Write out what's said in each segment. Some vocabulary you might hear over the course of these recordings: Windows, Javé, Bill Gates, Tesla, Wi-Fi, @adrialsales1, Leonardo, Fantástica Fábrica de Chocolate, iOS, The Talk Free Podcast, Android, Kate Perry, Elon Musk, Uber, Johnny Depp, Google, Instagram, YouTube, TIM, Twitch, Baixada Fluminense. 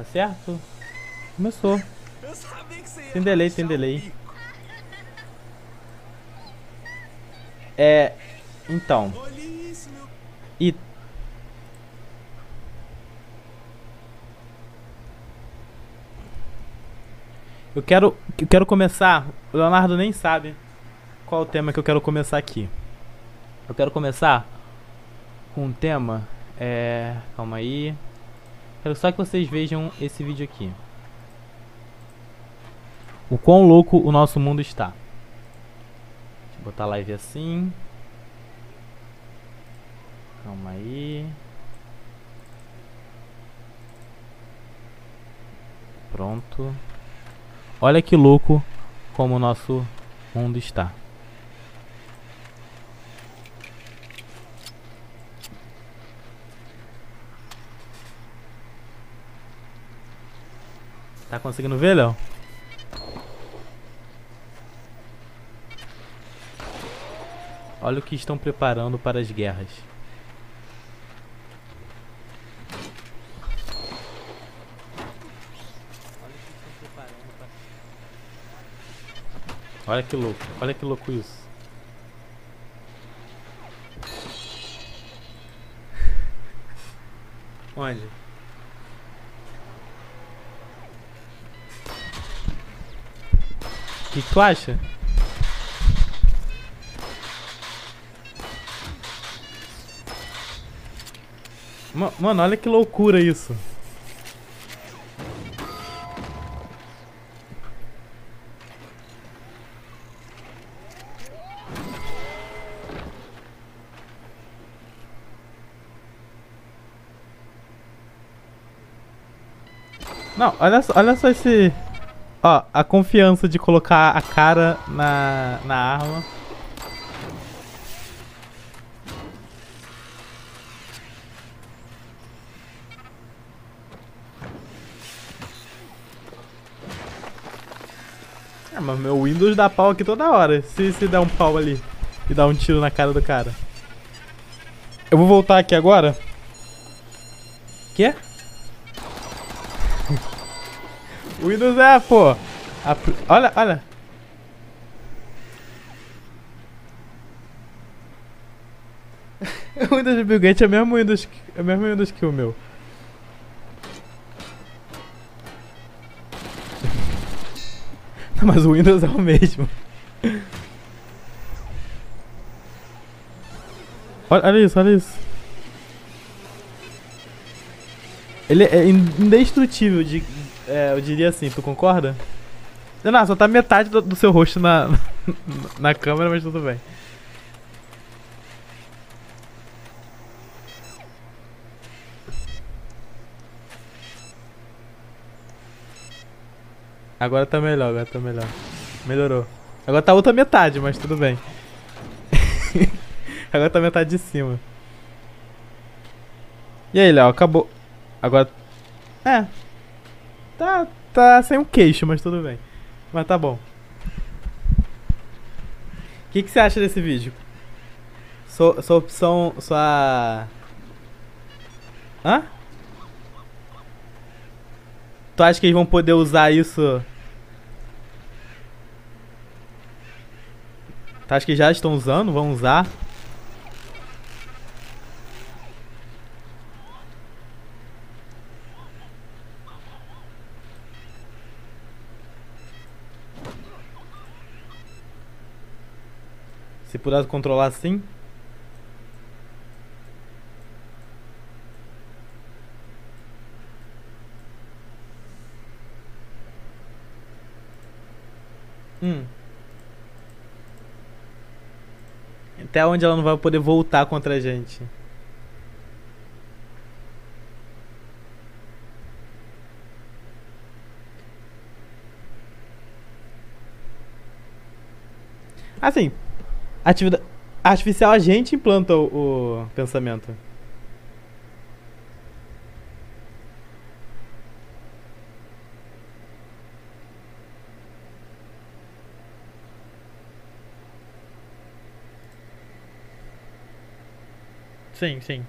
Tá certo? Começou. Sem delay, sem delay. É, então. E eu quero começar. O Leonardo nem sabe qual o tema que eu quero começar aqui. Eu quero começar com um tema. Calma aí. Quero só que vocês vejam esse vídeo aqui. O quão louco o nosso mundo está. Deixa eu botar a live assim. Calma aí. Pronto. Olha que louco como o nosso mundo está. Tá conseguindo ver, Léo? Olha o que estão preparando para as guerras. Olha que louco, isso. Onde? O que tu acha? Mano, olha que loucura isso. Não, olha só esse... Ó, a confiança de colocar a cara na arma. Ah, mas meu Windows dá pau aqui toda hora. Se der um pau ali e dá um tiro na cara do cara. Eu vou voltar aqui agora. Quê? Windows é, pô. Olha, olha. O Windows do Bill Gates é o mesmo Windows que o meu. Não, mas o Windows é o mesmo. Olha isso, olha isso. Ele é indestrutível, eu diria assim, tu concorda? Não, só tá metade do seu rosto na câmera, mas tudo bem. Agora tá melhor, Melhorou. Agora tá outra metade, mas tudo bem. Agora tá metade de cima. E aí, Léo, acabou. Agora... É. Tá sem um queixo, mas tudo bem. Mas tá bom. O que você acha desse vídeo? Sua opção... Sua... Hã? Tu acha que eles vão poder usar isso? Tu acha que já estão usando? Vão usar? Se puder controlar assim. Até onde ela não vai poder voltar contra a gente. Assim. Atividade artificial, a gente implanta o pensamento. Sim, sim.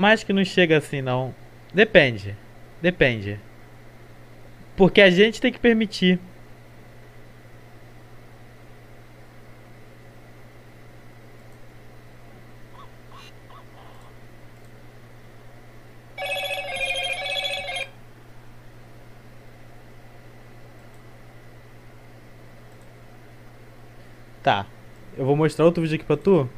Mas que não chega assim, não. Depende. Depende. Porque a gente tem que permitir. Tá. Eu vou mostrar outro vídeo aqui pra tu.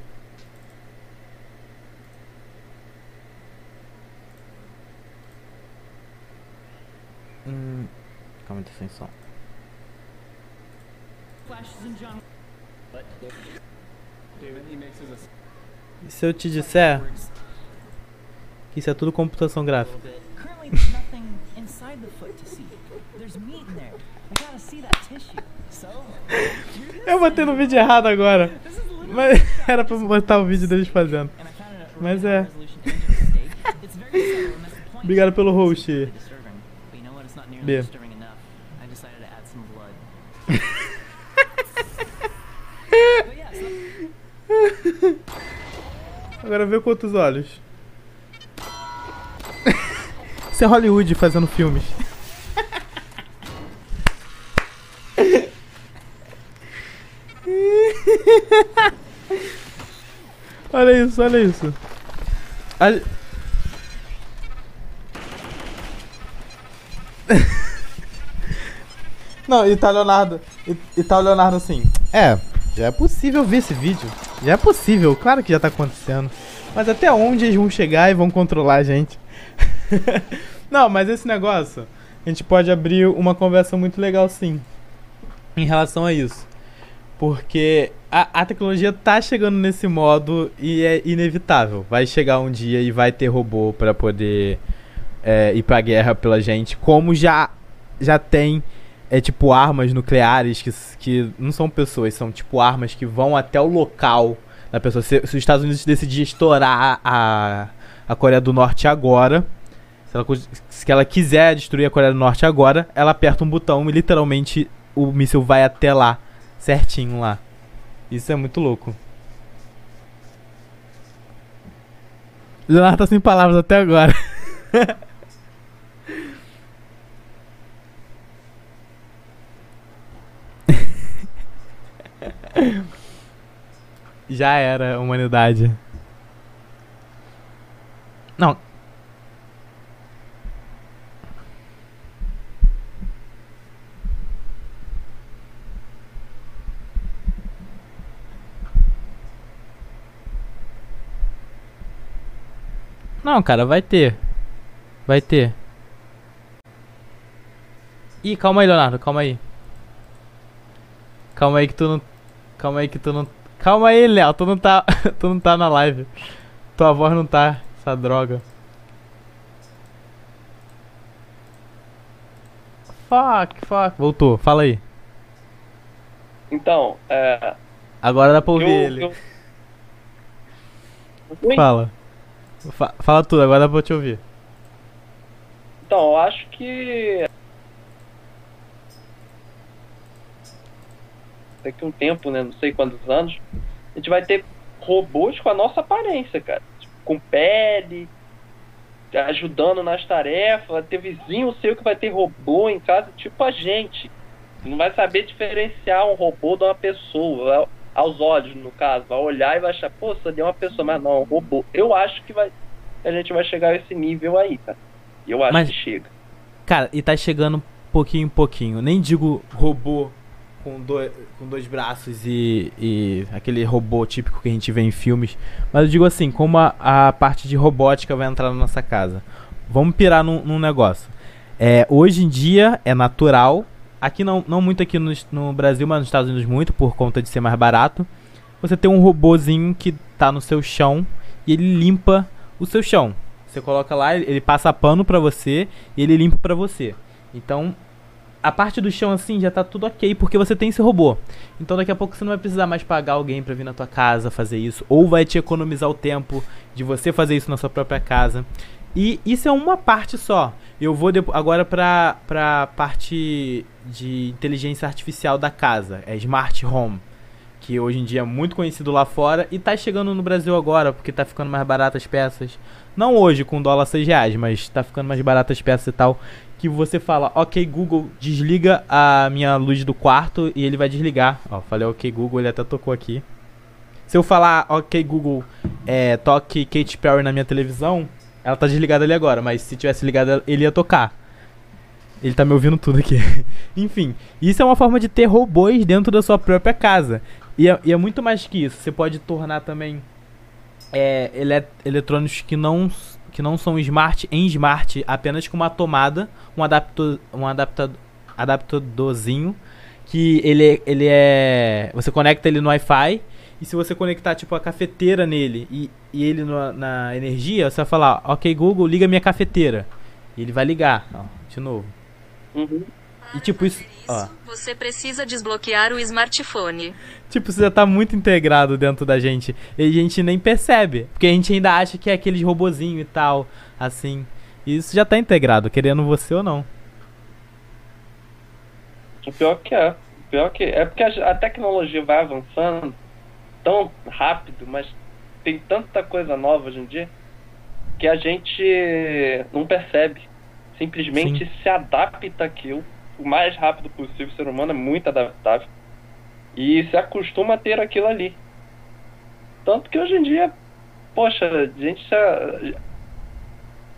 Calma, tá sem som. E se eu te disser que isso é tudo computação gráfica? Eu botei no vídeo errado agora, mas era pra botar o vídeo deles fazendo. Mas é. Obrigado pelo host. B. Agora vê com outros olhos. Isso é Hollywood fazendo filmes. Olha isso, olha isso. Olha... Não, e tá o Leonardo assim. É, já é possível ver esse vídeo. Já é possível, claro que já tá acontecendo. Mas até onde eles vão chegar e vão controlar a gente? Não, mas esse negócio, a gente pode abrir uma conversa muito legal sim, em relação a isso. Porque a tecnologia tá chegando nesse modo e é inevitável. Vai chegar um dia e vai ter robô pra poder ir pra guerra pela gente. Como já tem, tipo, armas nucleares que não são pessoas, são tipo armas que vão até o local da pessoa. Se os Estados Unidos decidirem estourar a Coreia do Norte agora, se ela quiser destruir a Coreia do Norte agora, ela aperta um botão e literalmente o míssil vai até lá. Certinho lá. Isso é muito louco. Leonardo tá sem palavras até agora. Já era a humanidade. Não. Não, cara, vai ter. Vai ter. Ih, calma aí, Leonardo, calma aí. Calma aí que tu não... Calma aí que tu não... Calma aí, Léo, tu não tá... tu não tá na live. Tua voz não tá, essa droga. Fuck. Voltou, fala aí. Então, agora dá pra ouvir ele. Fala. Fala tudo, agora dá pra eu te ouvir. Então, eu acho que... Daqui a um tempo, né, não sei quantos anos, a gente vai ter robôs com a nossa aparência, cara. Tipo, com pele, ajudando nas tarefas, vai ter vizinho seu que vai ter robô em casa, tipo a gente. Não vai saber diferenciar um robô de uma pessoa... aos olhos, no caso, vai olhar e vai achar, pô, isso ali é uma pessoa, mas não, é um robô. Eu acho que a gente vai chegar a esse nível aí, cara. Eu acho que chega. Cara, e tá chegando pouquinho em pouquinho. Nem digo robô com dois braços e aquele robô típico que a gente vê em filmes, mas eu digo assim, como a parte de robótica vai entrar na nossa casa. Vamos pirar num negócio. Hoje em dia é natural... Aqui não muito aqui no Brasil, mas nos Estados Unidos muito, por conta de ser mais barato. Você tem um robozinho que tá no seu chão e ele limpa o seu chão. Você coloca lá, ele passa pano pra você e ele limpa pra você. Então, a parte do chão assim já tá tudo ok, porque você tem esse robô. Então daqui a pouco você não vai precisar mais pagar alguém pra vir na tua casa fazer isso. Ou vai te economizar o tempo de você fazer isso na sua própria casa. E isso é uma parte só. Eu vou agora pra parte de inteligência artificial da casa. É Smart Home. que hoje em dia é muito conhecido lá fora e tá chegando no Brasil agora, porque tá ficando mais baratas as peças. Não hoje, com dólar R$6, mas tá ficando mais baratas as peças e tal, que você fala, ok Google, desliga a minha luz do quarto e ele vai desligar. Ó, falei ok Google, ele até tocou aqui. Se eu falar ok Google, toque Kate Perry na minha televisão, ela tá desligada ali agora, mas se tivesse ligada ele ia tocar. Ele tá me ouvindo tudo aqui. Enfim, isso é uma forma de ter robôs dentro da sua própria casa. E é muito mais que isso. Você pode tornar também eletrônicos que não são smart em smart, apenas com uma tomada, um adaptadorzinho, que ele é... Você conecta ele no Wi-Fi, e se você conectar tipo a cafeteira nele e ele na energia, você vai falar, ok Google, liga minha cafeteira. E ele vai ligar, ó, de novo. Uhum. E tipo isso, ó. Você precisa desbloquear o smartphone. Tipo, você já tá muito integrado dentro da gente. E a gente nem percebe, porque a gente ainda acha que é aqueles robozinho e tal, assim. E isso já tá integrado, querendo você ou não. O pior que é. O pior que é porque a tecnologia vai avançando tão rápido, mas tem tanta coisa nova hoje em dia que a gente não percebe. Simplesmente Sim. se adapta àquilo o mais rápido possível. O ser humano é muito adaptável e se acostuma a ter aquilo ali. Tanto que hoje em dia, poxa,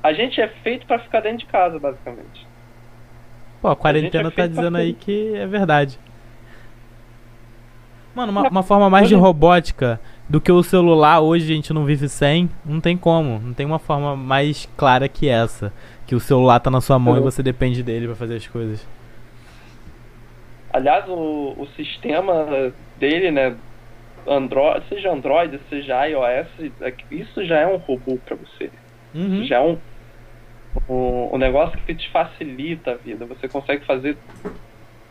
a gente é feito pra ficar dentro de casa, basicamente. Pô, a quarentena tá dizendo aí que é verdade. Mano, uma forma mais de robótica do que o celular, hoje a gente não vive sem, não tem como. Não tem uma forma mais clara que essa. Que o celular tá na sua mão e você depende dele pra fazer as coisas. Aliás, o sistema dele, né, seja Android, seja iOS, isso já é um robô pra você. Uhum. Isso já é um negócio que te facilita a vida. Você consegue fazer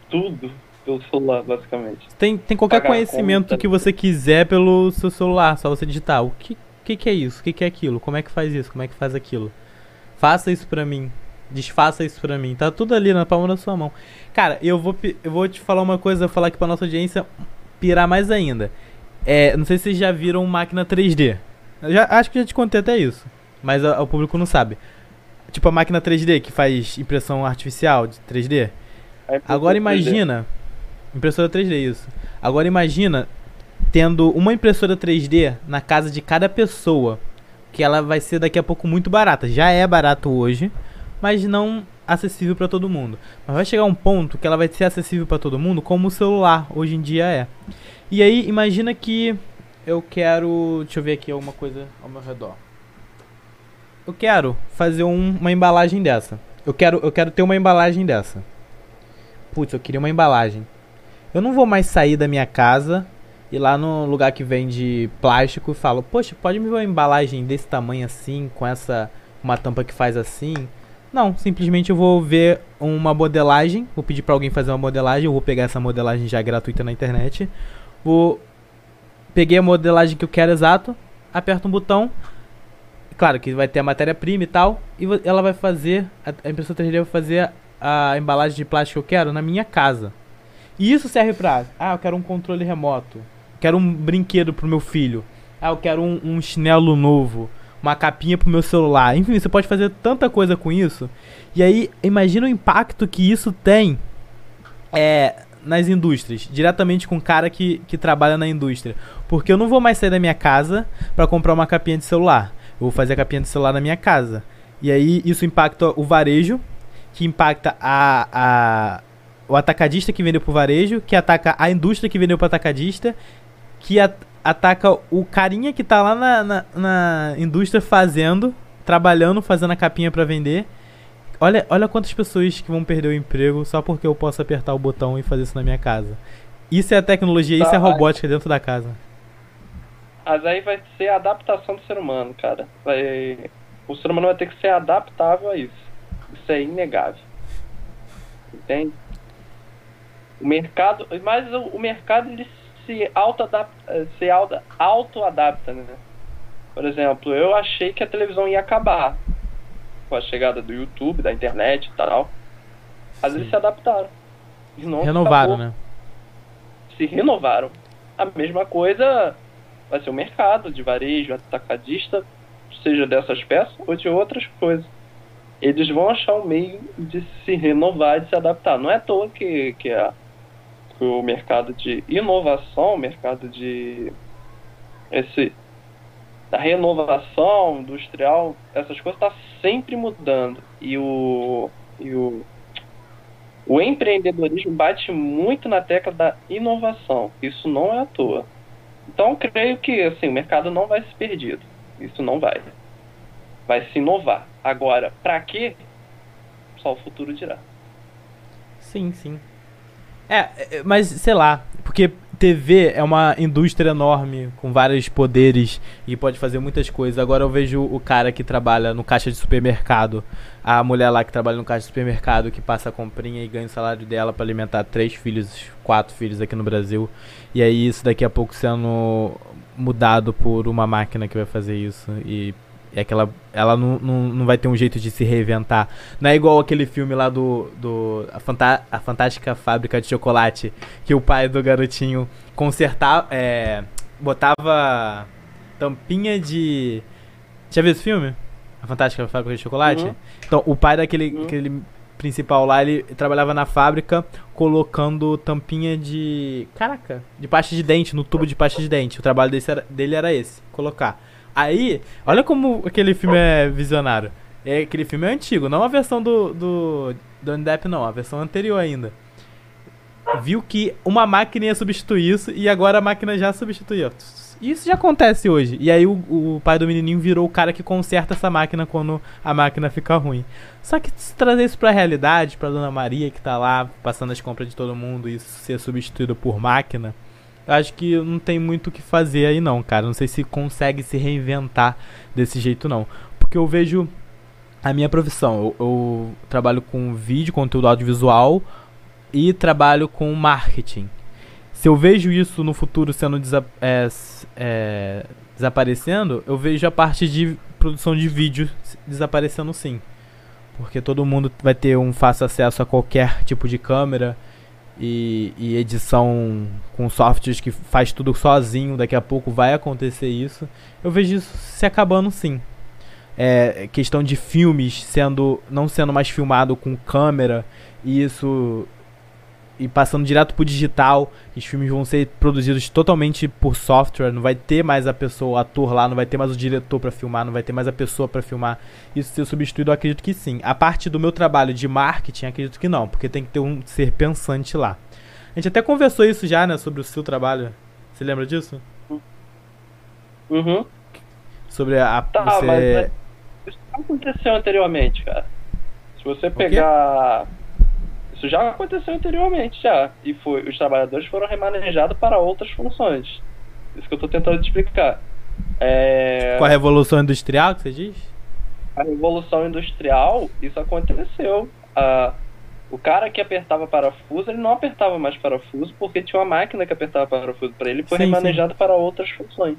tudo pelo celular, basicamente. Tem qualquer conhecimento que você quiser pelo seu celular, só você digitar. O que é isso? O que é aquilo? Como é que faz isso? Como é que faz aquilo? Faça isso pra mim. Desfaça isso pra mim. Tá tudo ali na palma da sua mão. Cara, eu vou te falar uma coisa, falar aqui pra nossa audiência pirar mais ainda. Não sei se vocês já viram máquina 3D. Eu já, acho que já te contei até isso. Mas o público não sabe. Tipo a máquina 3D que faz impressão artificial de 3D. Agora imagina... 3D. Impressora 3D, isso. Agora imagina tendo uma impressora 3D na casa de cada pessoa. Que ela vai ser daqui a pouco muito barata. Já é barato hoje, mas não acessível para todo mundo. Mas vai chegar um ponto que ela vai ser acessível para todo mundo, como o celular hoje em dia é. E aí, imagina que eu quero... Deixa eu ver aqui alguma coisa ao meu redor. Eu quero fazer uma embalagem dessa. Eu quero ter uma embalagem dessa. Putz, eu queria uma embalagem. Eu não vou mais sair da minha casa... E lá no lugar que vende plástico, eu falo, poxa, pode me ver uma embalagem desse tamanho assim, com essa, uma tampa que faz assim? Não, simplesmente eu vou ver uma modelagem, vou pedir pra alguém fazer uma modelagem, eu vou pegar essa modelagem já gratuita na internet, peguei a modelagem que eu quero exato, aperto um botão, claro que vai ter a matéria-prima e tal, e ela vai fazer, a impressora 3D vai fazer a embalagem de plástico que eu quero na minha casa. E isso serve pra, eu quero um controle remoto. Quero um brinquedo pro meu filho. Eu quero um chinelo novo. Uma capinha pro meu celular. Enfim, você pode fazer tanta coisa com isso. E aí, imagina o impacto que isso tem nas indústrias. Diretamente com o cara que trabalha na indústria. Porque eu não vou mais sair da minha casa pra comprar uma capinha de celular. Eu vou fazer a capinha de celular na minha casa. E aí, isso impacta o varejo. Que impacta o atacadista que vendeu pro varejo. Que ataca a indústria que vendeu pro atacadista. Que ataca o carinha que tá lá na indústria trabalhando, fazendo a capinha pra vender. Olha quantas pessoas que vão perder o emprego só porque eu posso apertar o botão e fazer isso na minha casa. Isso é a tecnologia, isso é a robótica dentro da casa. Mas aí vai ser a adaptação do ser humano, cara. O ser humano vai ter que ser adaptável a isso. Isso é inegável. Entende? O mercado... Mas o mercado, ele se auto-adapta, né? Por exemplo, eu achei que a televisão ia acabar com a chegada do YouTube, da internet e tal. Mas eles se adaptaram. Renovaram, né? Se renovaram. A mesma coisa vai ser o mercado de varejo, atacadista, seja dessas peças ou de outras coisas. Eles vão achar um meio de se renovar, de se adaptar. Não é à toa que o mercado de inovação, o mercado de da renovação industrial, essas coisas estão sempre mudando. E o empreendedorismo bate muito na tecla da inovação. Isso não é à toa. Então, creio que assim, o mercado não vai ser perdido. Isso não vai. Vai se inovar. Agora, pra quê? Só o futuro dirá. Sim, sim. É, mas sei lá, porque TV é uma indústria enorme, com vários poderes e pode fazer muitas coisas. Agora eu vejo o cara que trabalha no caixa de supermercado, a mulher lá que trabalha no caixa de supermercado, que passa a comprinha e ganha o salário dela pra alimentar 3 filhos, 4 filhos aqui no Brasil. E aí isso daqui a pouco sendo mudado por uma máquina que vai fazer isso. E é que ela não vai ter um jeito de se reinventar. Não é igual aquele filme lá a Fantástica Fábrica de Chocolate, que o pai do garotinho botava tampinha de... Já viu esse filme? A Fantástica Fábrica de Chocolate? Uhum. Então, o pai daquele aquele principal lá, ele trabalhava na fábrica colocando tampinha de... Caraca! De pasta de dente, no tubo de pasta de dente. O trabalho dele era esse, colocar. Aí, olha como aquele filme é visionário. Aquele filme é antigo, não a versão do Johnny Depp, não, a versão anterior ainda. Viu que uma máquina ia substituir isso e agora a máquina já substituiu. Isso já acontece hoje. E aí o pai do menininho virou o cara que conserta essa máquina quando a máquina fica ruim. Só que se trazer isso pra realidade, pra Dona Maria que tá lá passando as compras de todo mundo e ser substituído por máquina... Acho que não tem muito o que fazer aí não, cara. Não sei se consegue se reinventar desse jeito não. Porque eu vejo a minha profissão. Eu trabalho com vídeo, conteúdo audiovisual e trabalho com marketing. Se eu vejo isso no futuro sendo desaparecendo, eu vejo a parte de produção de vídeo desaparecendo sim. Porque todo mundo vai ter um fácil acesso a qualquer tipo de câmera. E edição com softwares que faz tudo sozinho, daqui a pouco vai acontecer isso. Eu vejo isso se acabando sim. É questão de filmes não sendo mais filmado com câmera e passando direto pro digital. Os filmes vão ser produzidos totalmente por software, não vai ter mais a pessoa, o ator lá, não vai ter mais o diretor pra filmar, não vai ter mais a pessoa pra filmar. Isso ser substituído, eu acredito que sim. A parte do meu trabalho de marketing, acredito que não, porque tem que ter um ser pensante lá. A gente até conversou isso já, né, sobre o seu trabalho. Você lembra disso? Uhum. Sobre a... Mas isso aconteceu anteriormente, cara. Se você pegar... Isso já aconteceu anteriormente já, e os trabalhadores foram remanejados para outras funções. Isso que eu estou tentando te explicar. Com a Revolução Industrial, que você diz? A Revolução Industrial, isso aconteceu. O cara que apertava parafuso, ele não apertava mais parafuso porque tinha uma máquina que apertava parafuso para ele, foi remanejado para outras funções.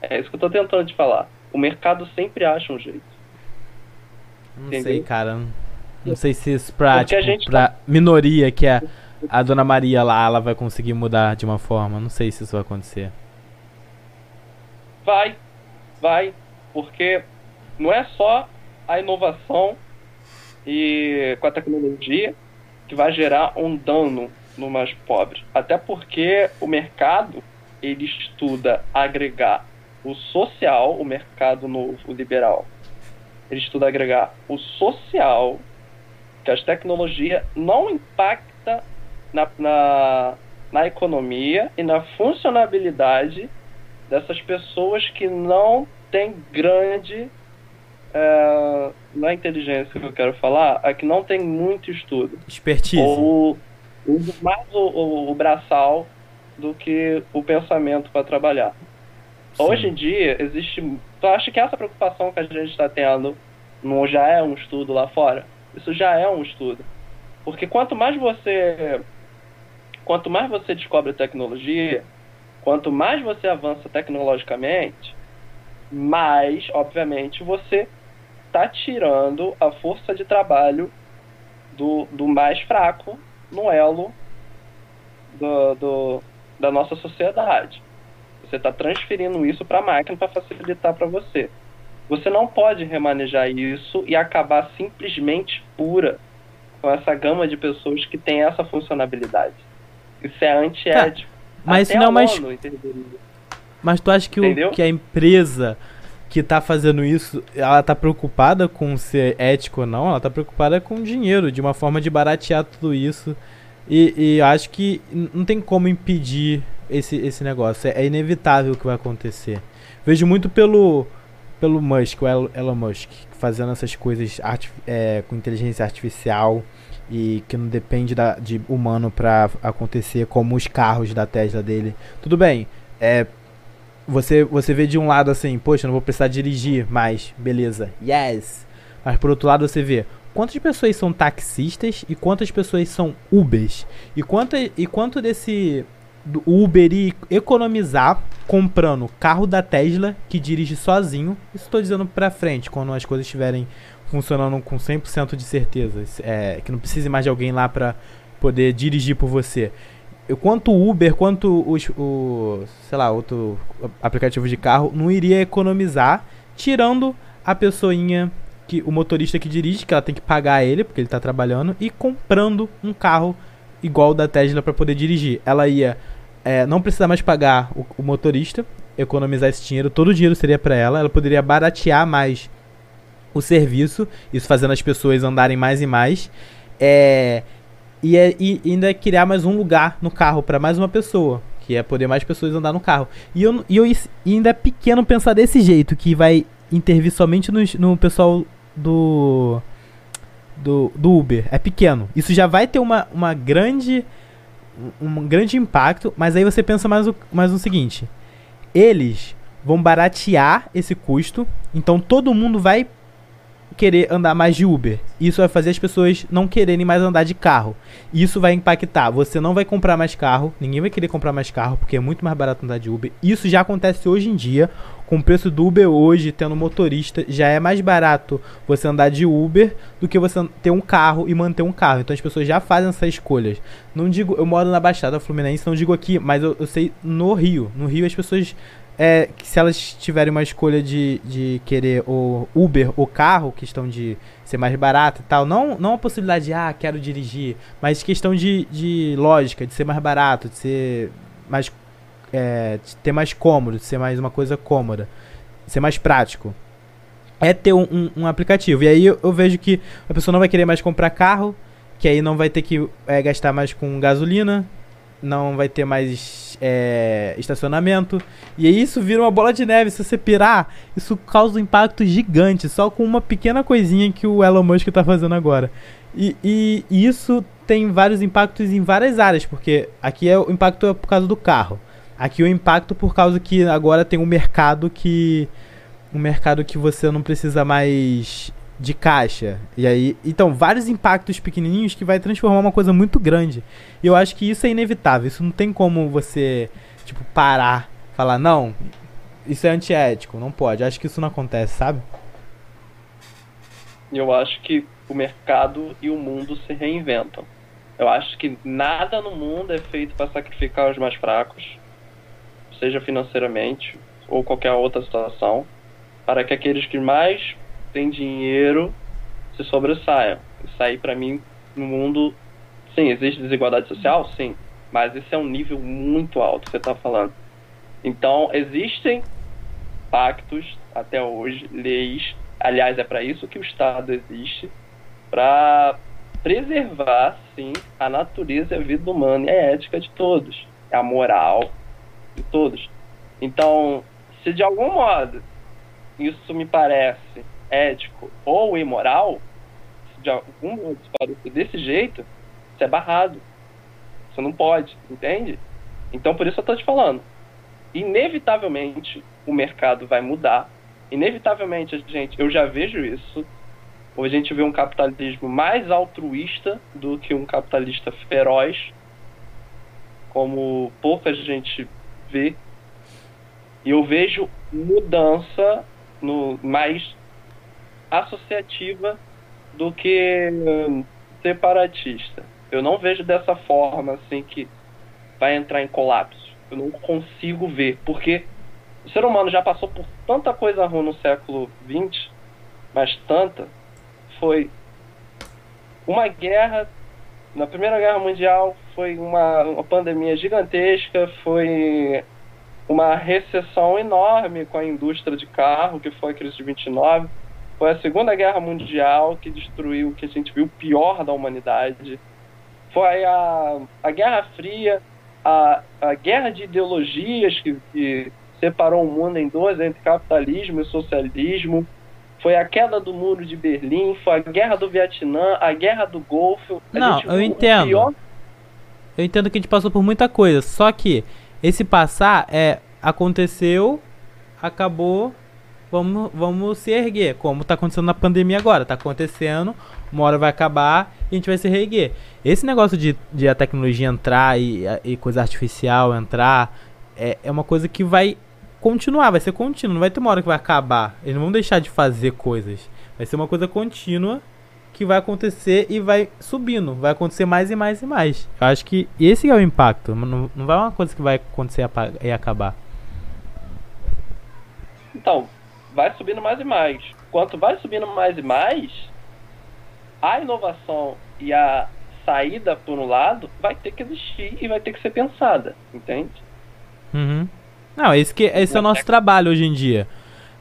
É isso que eu estou tentando te falar. O mercado sempre acha um jeito. Não sei, cara. Não sei se isso pra minoria, que é a Dona Maria lá, ela vai conseguir mudar de uma forma. Não sei se isso vai acontecer. Vai. Porque não é só a inovação e com a tecnologia que vai gerar um dano no mais pobre. Até porque o mercado, ele estuda agregar o social, o mercado novo, o liberal. Ele estuda agregar o social... que as tecnologias não impactam na economia e na funcionabilidade dessas pessoas que não têm grande... na inteligência que eu quero falar, a que não tem muito estudo. Expertise. Ou mais o braçal do que o pensamento para trabalhar. Sim. Hoje em dia, existe... Eu acho que essa preocupação que a gente está tendo não já é um estudo lá fora? Isso já é um estudo. Porque quanto mais você descobre a tecnologia, quanto mais você avança tecnologicamente, mais, obviamente, você está tirando a força de trabalho do mais fraco no elo da nossa sociedade. Você está transferindo isso para a máquina para facilitar para você. Você não pode remanejar isso e acabar simplesmente pura com essa gama de pessoas que tem essa funcionalidade. Isso é antiético. Mas até não, mas tu acha que, que a empresa que tá fazendo isso, ela tá preocupada com ser ético ou não? Ela tá preocupada com dinheiro, de uma forma de baratear tudo isso. E acho que não tem como impedir esse negócio. É inevitável que vai acontecer. Vejo muito pelo Musk, o Elon Musk, fazendo essas coisas com inteligência artificial e que não depende de humano para acontecer, como os carros da Tesla dele. Tudo bem, você vê de um lado assim, poxa, não vou precisar dirigir mais, beleza, yes. Mas por outro lado você vê quantas pessoas são taxistas e quantas pessoas são Ubers. E quanto desse do Uber e economizar comprando carro da Tesla que dirige sozinho. Isso estou dizendo pra frente, quando as coisas estiverem funcionando com 100% de certeza, que não precise mais de alguém lá pra poder dirigir por você. Quanto o Uber, quanto outro aplicativo de carro não iria economizar, tirando a pessoinha, o motorista que dirige, que ela tem que pagar ele porque ele tá trabalhando, e comprando um carro igual da Tesla para poder dirigir. Ela ia não precisar mais pagar o motorista, economizar esse dinheiro, todo o dinheiro seria para ela. Ela poderia baratear mais o serviço, isso fazendo as pessoas andarem mais e mais, e ainda criar mais um lugar no carro para mais uma pessoa, que é poder mais pessoas andar no carro. E eu ainda é pequeno pensar desse jeito, que vai intervir somente no pessoal do Uber. É pequeno. Isso já vai ter um grande impacto, mas aí você pensa mais no seguinte: eles vão baratear esse custo, então todo mundo vai querer andar mais de Uber. Isso vai fazer as pessoas não quererem mais andar de carro. Isso vai impactar. Você não vai comprar mais carro, ninguém vai querer comprar mais carro, porque é muito mais barato andar de Uber. Isso já acontece hoje em dia. Com o preço do Uber hoje, tendo motorista, já é mais barato você andar de Uber do que você ter um carro e manter um carro. Então as pessoas já fazem essas escolhas. Não digo, eu moro na Baixada Fluminense, não digo aqui, mas eu sei no Rio. No Rio as pessoas, se elas tiverem uma escolha de querer o Uber ou carro, questão de ser mais barato e tal, não a possibilidade de, quero dirigir, mas questão de lógica, de ser mais barato, de ser mais... ter mais cômodo, ser mais uma coisa cômoda, ser mais prático, ter um aplicativo. E aí eu vejo que a pessoa não vai querer mais comprar carro, que aí não vai ter que gastar mais com gasolina, não vai ter mais estacionamento, e aí isso vira uma bola de neve. Se você pirar, isso causa um impacto gigante, só com uma pequena coisinha que o Elon Musk está fazendo agora. E isso tem vários impactos em várias áreas, porque aqui o impacto é por causa do carro. Aqui o impacto por causa que agora tem um mercado que você não precisa mais de caixa. E aí, então, vários impactos pequenininhos que vai transformar uma coisa muito grande. E eu acho que isso é inevitável. Isso não tem como você, parar, falar, não, isso é antiético, não pode. Acho que isso não acontece, sabe? Eu acho que o mercado e o mundo se reinventam. Eu acho que nada no mundo é feito para sacrificar os mais fracos, seja financeiramente ou qualquer outra situação, para que aqueles que mais têm dinheiro se sobressaiam. Isso aí, para mim, no mundo, sim, existe desigualdade social, sim, mas esse é um nível muito alto que você está falando. Então, existem pactos, até hoje, leis, aliás, é para isso que o Estado existe, para preservar, sim, a natureza e a vida humana, e a ética de todos, a moral de todos. Então, se de algum modo isso me parece ético ou imoral, se de algum modo isso parece desse jeito, isso é barrado. Você não pode, entende? Então, por isso eu estou te falando. Inevitavelmente, o mercado vai mudar. Inevitavelmente, gente, eu já vejo isso. Hoje a gente vê um capitalismo mais altruísta do que um capitalista feroz, como pouca gente vê. E eu vejo mudança mais associativa do que separatista. Eu não vejo dessa forma assim que vai entrar em colapso. Eu não consigo ver, porque o ser humano já passou por tanta coisa ruim no século XX, mas tanta, foi uma guerra, na Primeira Guerra Mundial, foi uma pandemia gigantesca, foi uma recessão enorme com a indústria de carro, que foi a crise de 29, foi a Segunda Guerra Mundial, que destruiu o que a gente viu pior da humanidade, foi a Guerra Fria, a guerra de ideologias que separou o mundo em dois, entre capitalismo e socialismo, foi a queda do Muro de Berlim, foi a guerra do Vietnã, a guerra do Golfo. Não, eu entendo. Pior... Eu entendo que a gente passou por muita coisa, só que esse passar é aconteceu, acabou, vamos se erguer, como tá acontecendo na pandemia agora, tá acontecendo, uma hora vai acabar e a gente vai se reerguer. Esse negócio de a tecnologia entrar e coisa artificial entrar é uma coisa que vai continuar, vai ser contínua, não vai ter uma hora que vai acabar. Eles não vão deixar de fazer coisas, vai ser uma coisa contínua que vai acontecer e vai subindo, vai acontecer mais e mais e mais. Eu acho que esse é o impacto, não vai uma coisa que vai acontecer e acabar. Então, vai subindo mais e mais. Quanto vai subindo mais e mais, a inovação e a saída, por um lado, vai ter que existir e vai ter que ser pensada, entende? Uhum. Não, esse é o nosso trabalho hoje em dia.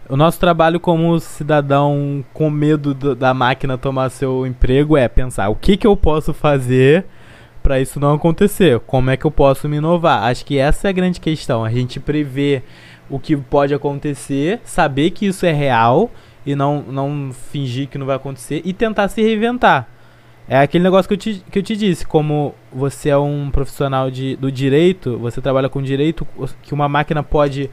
O nosso trabalho como cidadão com medo da máquina tomar seu emprego é pensar o que eu posso fazer para isso não acontecer, como é que eu posso me inovar. Acho que essa é a grande questão, a gente prever o que pode acontecer, saber que isso é real e não fingir que não vai acontecer e tentar se reinventar. É aquele negócio que eu te disse, como você é um profissional do direito, você trabalha com direito, que uma máquina pode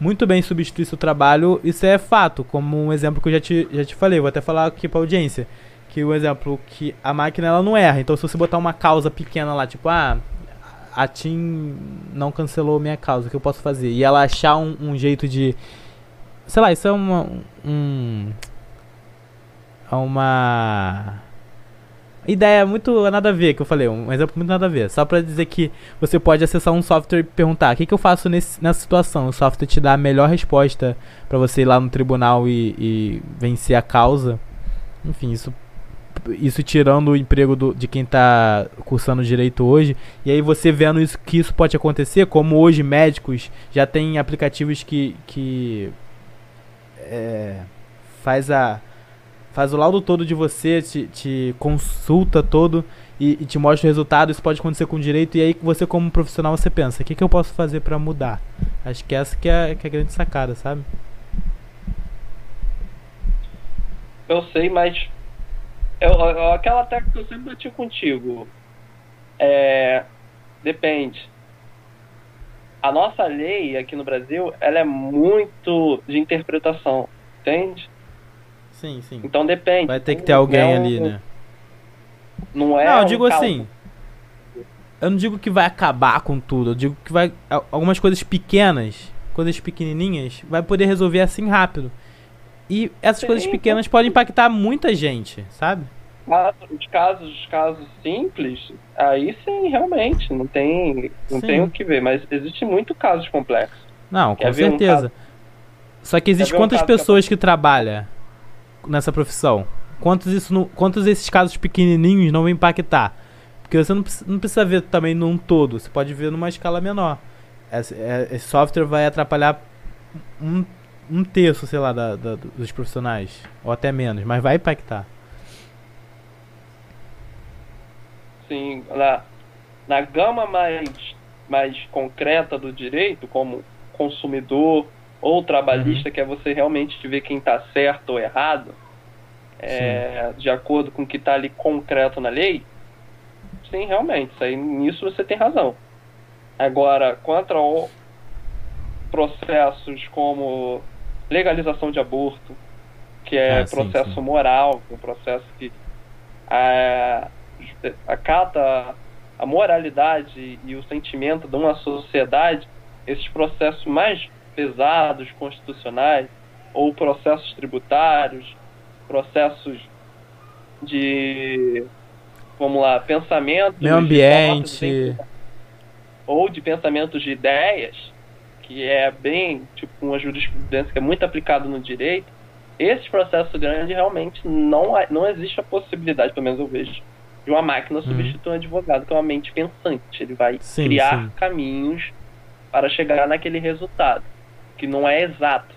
muito bem substituir seu trabalho, isso é fato, como um exemplo que eu já te falei, vou até falar aqui pra audiência, que o exemplo que a máquina ela não erra, então se você botar uma causa pequena lá, tipo, a TIM não cancelou minha causa, o que eu posso fazer? E ela achar um jeito de, sei lá, isso é uma ideia muito nada a ver que eu falei, um exemplo muito nada a ver, só pra dizer que você pode acessar um software e perguntar, o que eu faço nessa situação? O software te dá a melhor resposta pra você ir lá no tribunal e vencer a causa. Enfim, isso tirando o emprego de quem tá cursando direito hoje, e aí você vendo isso, que isso pode acontecer, como hoje médicos já tem aplicativos que faz o laudo todo de você, te consulta todo e te mostra o resultado, isso pode acontecer com direito, e aí você como profissional você pensa, o que eu posso fazer para mudar? Acho que essa que é a grande sacada, sabe? Eu sei, mas aquela técnica que eu sempre bati contigo, depende. A nossa lei aqui no Brasil, ela é muito de interpretação, entende? Sim, sim. Então depende. Vai ter que ter alguém ali, né? Não é. Não, eu digo assim. Eu não digo que vai acabar com tudo. Eu digo que vai. Algumas coisas pequenas, coisas pequenininhas, vai poder resolver assim rápido. E essas coisas pequenas podem impactar muita gente, sabe? Os casos simples, aí sim, realmente. Não tem o que ver. Mas existe muito casos complexos. Não, com certeza. Só que existe quantas pessoas que trabalham nessa profissão, quantos esses casos pequenininhos não vão impactar, porque você não precisa ver também num todo, você pode ver numa escala menor. Esse software vai atrapalhar um terço, sei lá, dos profissionais, ou até menos, mas vai impactar. Sim, na gama mais concreta do direito, como consumidor ou trabalhista, que é você realmente ver quem está certo ou errado, de acordo com o que está ali concreto na lei, sim, realmente, isso aí, nisso você tem razão. Agora, contra processos como legalização de aborto, que é processo moral, um processo que acata a moralidade e o sentimento de uma sociedade, esses processos mais pesados, constitucionais, ou processos tributários, processos de, vamos lá, pensamento, meio ambiente, ou de pensamentos de ideias, que é bem, tipo, uma jurisprudência que é muito aplicada no direito, esse processo grande realmente não existe a possibilidade, pelo menos eu vejo, de uma máquina substituir um advogado, que é uma mente pensante. Ele vai criar caminhos para chegar naquele resultado, que não é exato.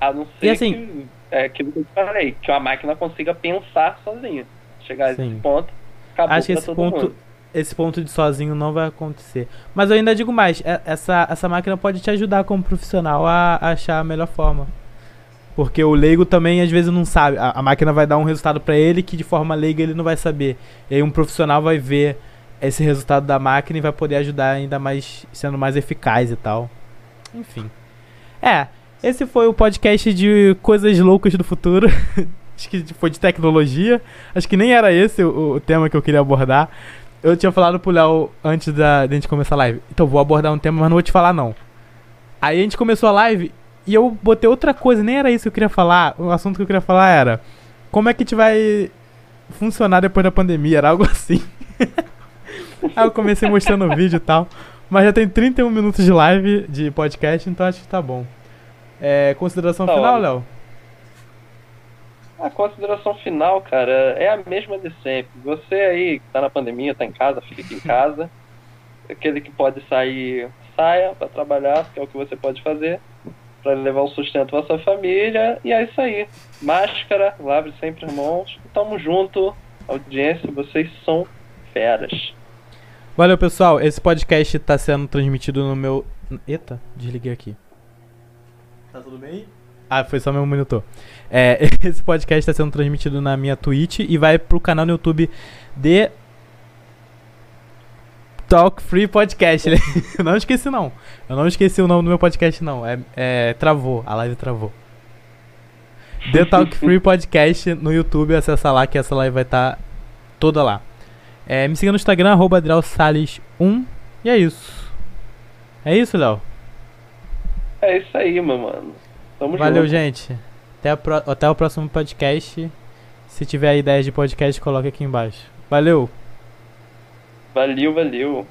A não ser assim, que é aquilo que eu falei, que a máquina consiga pensar sozinha. Chegar a esse ponto, acabou. Acho que esse ponto de sozinho não vai acontecer. Mas eu ainda digo mais, essa máquina pode te ajudar como profissional a achar a melhor forma. Porque o leigo também às vezes não sabe. A máquina vai dar um resultado pra ele que de forma leiga ele não vai saber. E aí um profissional vai ver esse resultado da máquina e vai poder ajudar ainda mais, sendo mais eficaz e tal. Enfim. Esse foi o podcast de coisas loucas do futuro. Acho que foi de tecnologia. Acho que nem era esse o tema que eu queria abordar. Eu tinha falado pro Léo antes da gente começar a live. Então vou abordar um tema, mas não vou te falar não. Aí a gente começou a live... E eu botei outra coisa, nem era isso que eu queria falar. O assunto que eu queria falar era como é que a gente vai funcionar depois da pandemia, era algo assim. Aí eu comecei mostrando o vídeo e tal. Mas já tem 31 minutos de live, de podcast, então acho que tá bom. Consideração final, Léo? A consideração final, cara, é a mesma de sempre. Você aí que tá na pandemia, tá em casa, fica em casa. Aquele que pode sair, saia pra trabalhar, que é o que você pode fazer para levar o sustento à sua família. E é isso aí. Máscara, lave sempre as mãos. Tamo junto, audiência, vocês são feras. Valeu, pessoal. Esse podcast tá sendo transmitido no meu... Eita, desliguei aqui. Tá tudo bem? Ah, foi só meu monitor. Esse podcast tá sendo transmitido na minha Twitch e vai pro canal no YouTube de... Talk Free Podcast, né? Não esqueci não. Eu não esqueci o nome do meu podcast não. Travou, a live travou. The Talk Free Podcast no YouTube, acessa lá que essa live vai estar toda lá. Me siga no Instagram, @adrialsales1. E é isso. É isso, Léo? É isso aí, meu mano. Valeu, gente. Até o próximo podcast. Se tiver ideias de podcast, coloca aqui embaixo. Valeu! Valeu.